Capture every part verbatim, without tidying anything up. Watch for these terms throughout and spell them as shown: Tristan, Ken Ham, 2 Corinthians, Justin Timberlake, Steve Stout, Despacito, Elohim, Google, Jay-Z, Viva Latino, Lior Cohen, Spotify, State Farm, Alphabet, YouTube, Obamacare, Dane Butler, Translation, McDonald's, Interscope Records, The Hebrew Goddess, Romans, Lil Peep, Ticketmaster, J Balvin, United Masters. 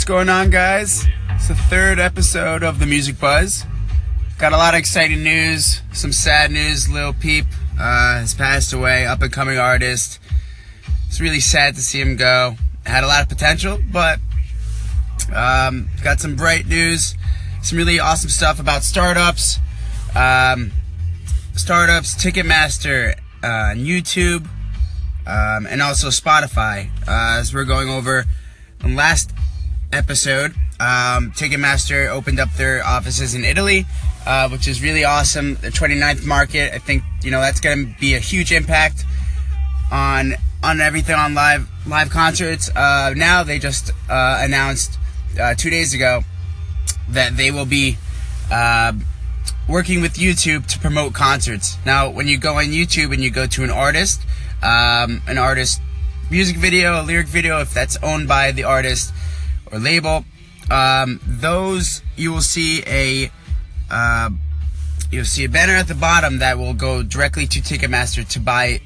What's going on, guys? It's the third episode of The Music Buzz. Got a lot of exciting news, some sad news. Lil Peep uh, has passed away, up-and-coming artist. It's really sad to see him go. Had a lot of potential, but um, got some bright news, some really awesome stuff about startups, um, startups, Ticketmaster, uh, YouTube, um, and also Spotify, uh, as we're going over in last episode. Um, Ticketmaster opened up their offices in Italy, uh, which is really awesome. The twenty-ninth market, I think, you know, that's going to be a huge impact on on everything on live live concerts. Uh, now they just uh, announced uh, two days ago that they will be uh, working with YouTube to promote concerts. Now, when you go on YouTube and you go to an artist, um, an artist music video, a lyric video, if that's owned by the artist or label. Um, those you will see a uh, you'll see a banner at the bottom that will go directly to Ticketmaster to buy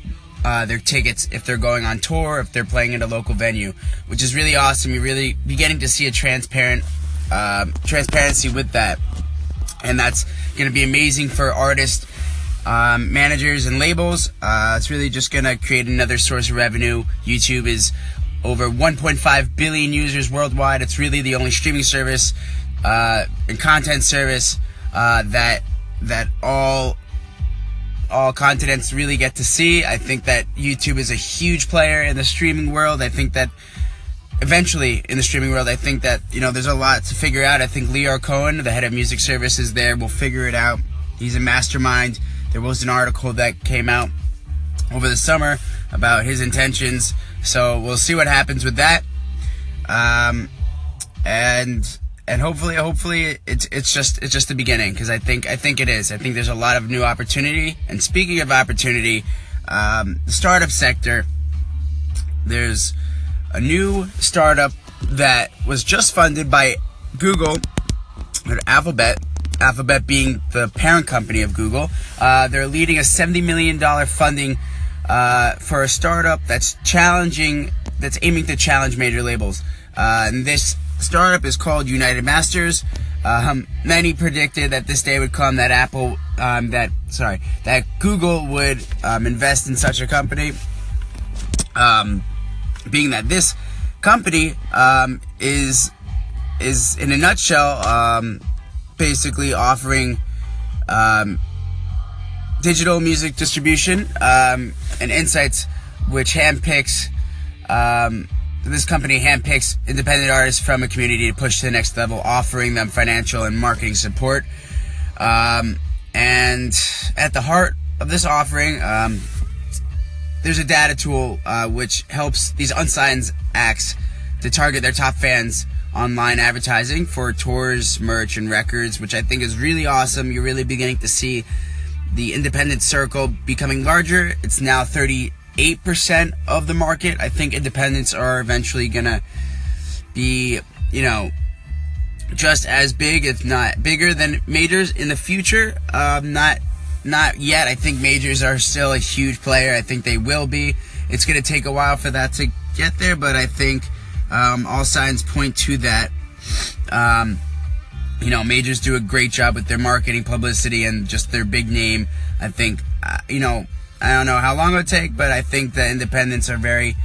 uh, their tickets if they're going on tour, if they're playing at a local venue, which is really awesome. You're really beginning to see a transparent uh, transparency with that, and that's going to be amazing for artists, um, managers, and labels. Uh, it's really just going to create another source of revenue. YouTube is over one point five billion users worldwide. It's really the only streaming service uh, and content service uh, that that all all continents really get to see. I think that YouTube is a huge player in the streaming world. I think that eventually in the streaming world, I think that you know there's a lot to figure out. I think Lior Cohen, the head of music services there, will figure it out. He's a mastermind. There was an article that came out over the summer about his intentions. So we'll see what happens with that, um, and and hopefully, hopefully it's it's just it's just the beginning, because I think I think it is. I think there's a lot of new opportunity. And speaking of opportunity, um, the startup sector. There's a new startup that was just funded by Google, or Alphabet. Alphabet being the parent company of Google. Uh, they're leading a seventy million dollars funding Uh, for a startup that's challenging, that's aiming to challenge major labels. Uh, and this startup is called United Masters. Um, many predicted that this day would come that Apple, um, that sorry, that Google would um, invest in such a company. Um, being that this company um, is is in a nutshell, um, basically offering Um, digital music distribution um, and insights, which handpicks um, this company handpicks independent artists from a community to push to the next level, offering them financial and marketing support. Um, and at the heart of this offering, um, there's a data tool uh, which helps these unsigned acts to target their top fans online advertising for tours, merch, and records, which I think is really awesome. You're really beginning to see the independent circle becoming larger. It's now thirty-eight percent of the market. I think independents are eventually gonna be, you know, just as big, if not bigger, than majors in the future. Um, not, not yet. I think majors are still a huge player. I think they will be. It's gonna take a while for that to get there, but I think um, all signs point to that. Um, You know, majors do a great job with their marketing, publicity, and just their big name. I think, uh, you know, I don't know how long it'll take, but I think the independents are very,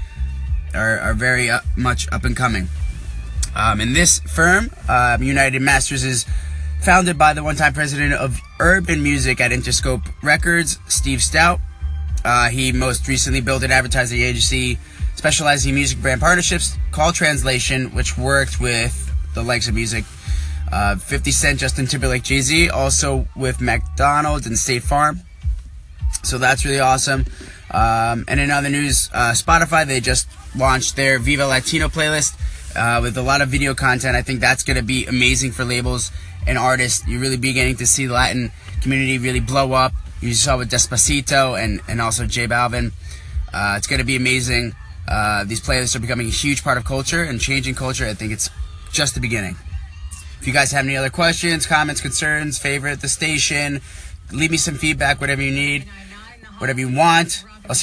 are, are very up, much up and coming. Um, and this firm, uh, United Masters, is founded by the one-time president of urban music at Interscope Records, Steve Stout. Uh, he most recently built an advertising agency specializing in music brand partnerships called Translation, which worked with the likes of music. Uh, fifty Cent, Justin Timberlake, Jay-Z, also with McDonald's and State Farm. So that's really awesome. Um, and in other news, uh, Spotify, they just launched their Viva Latino playlist uh, with a lot of video content. I think that's going to be amazing for labels and artists. You're really beginning to see the Latin community really blow up. You saw with Despacito and, and also J Balvin. Uh, it's going to be amazing. Uh, these playlists are becoming a huge part of culture and changing culture. I think it's just the beginning. If you guys have any other questions, comments, concerns, favorite the station, leave me some feedback, whatever you need, whatever you want.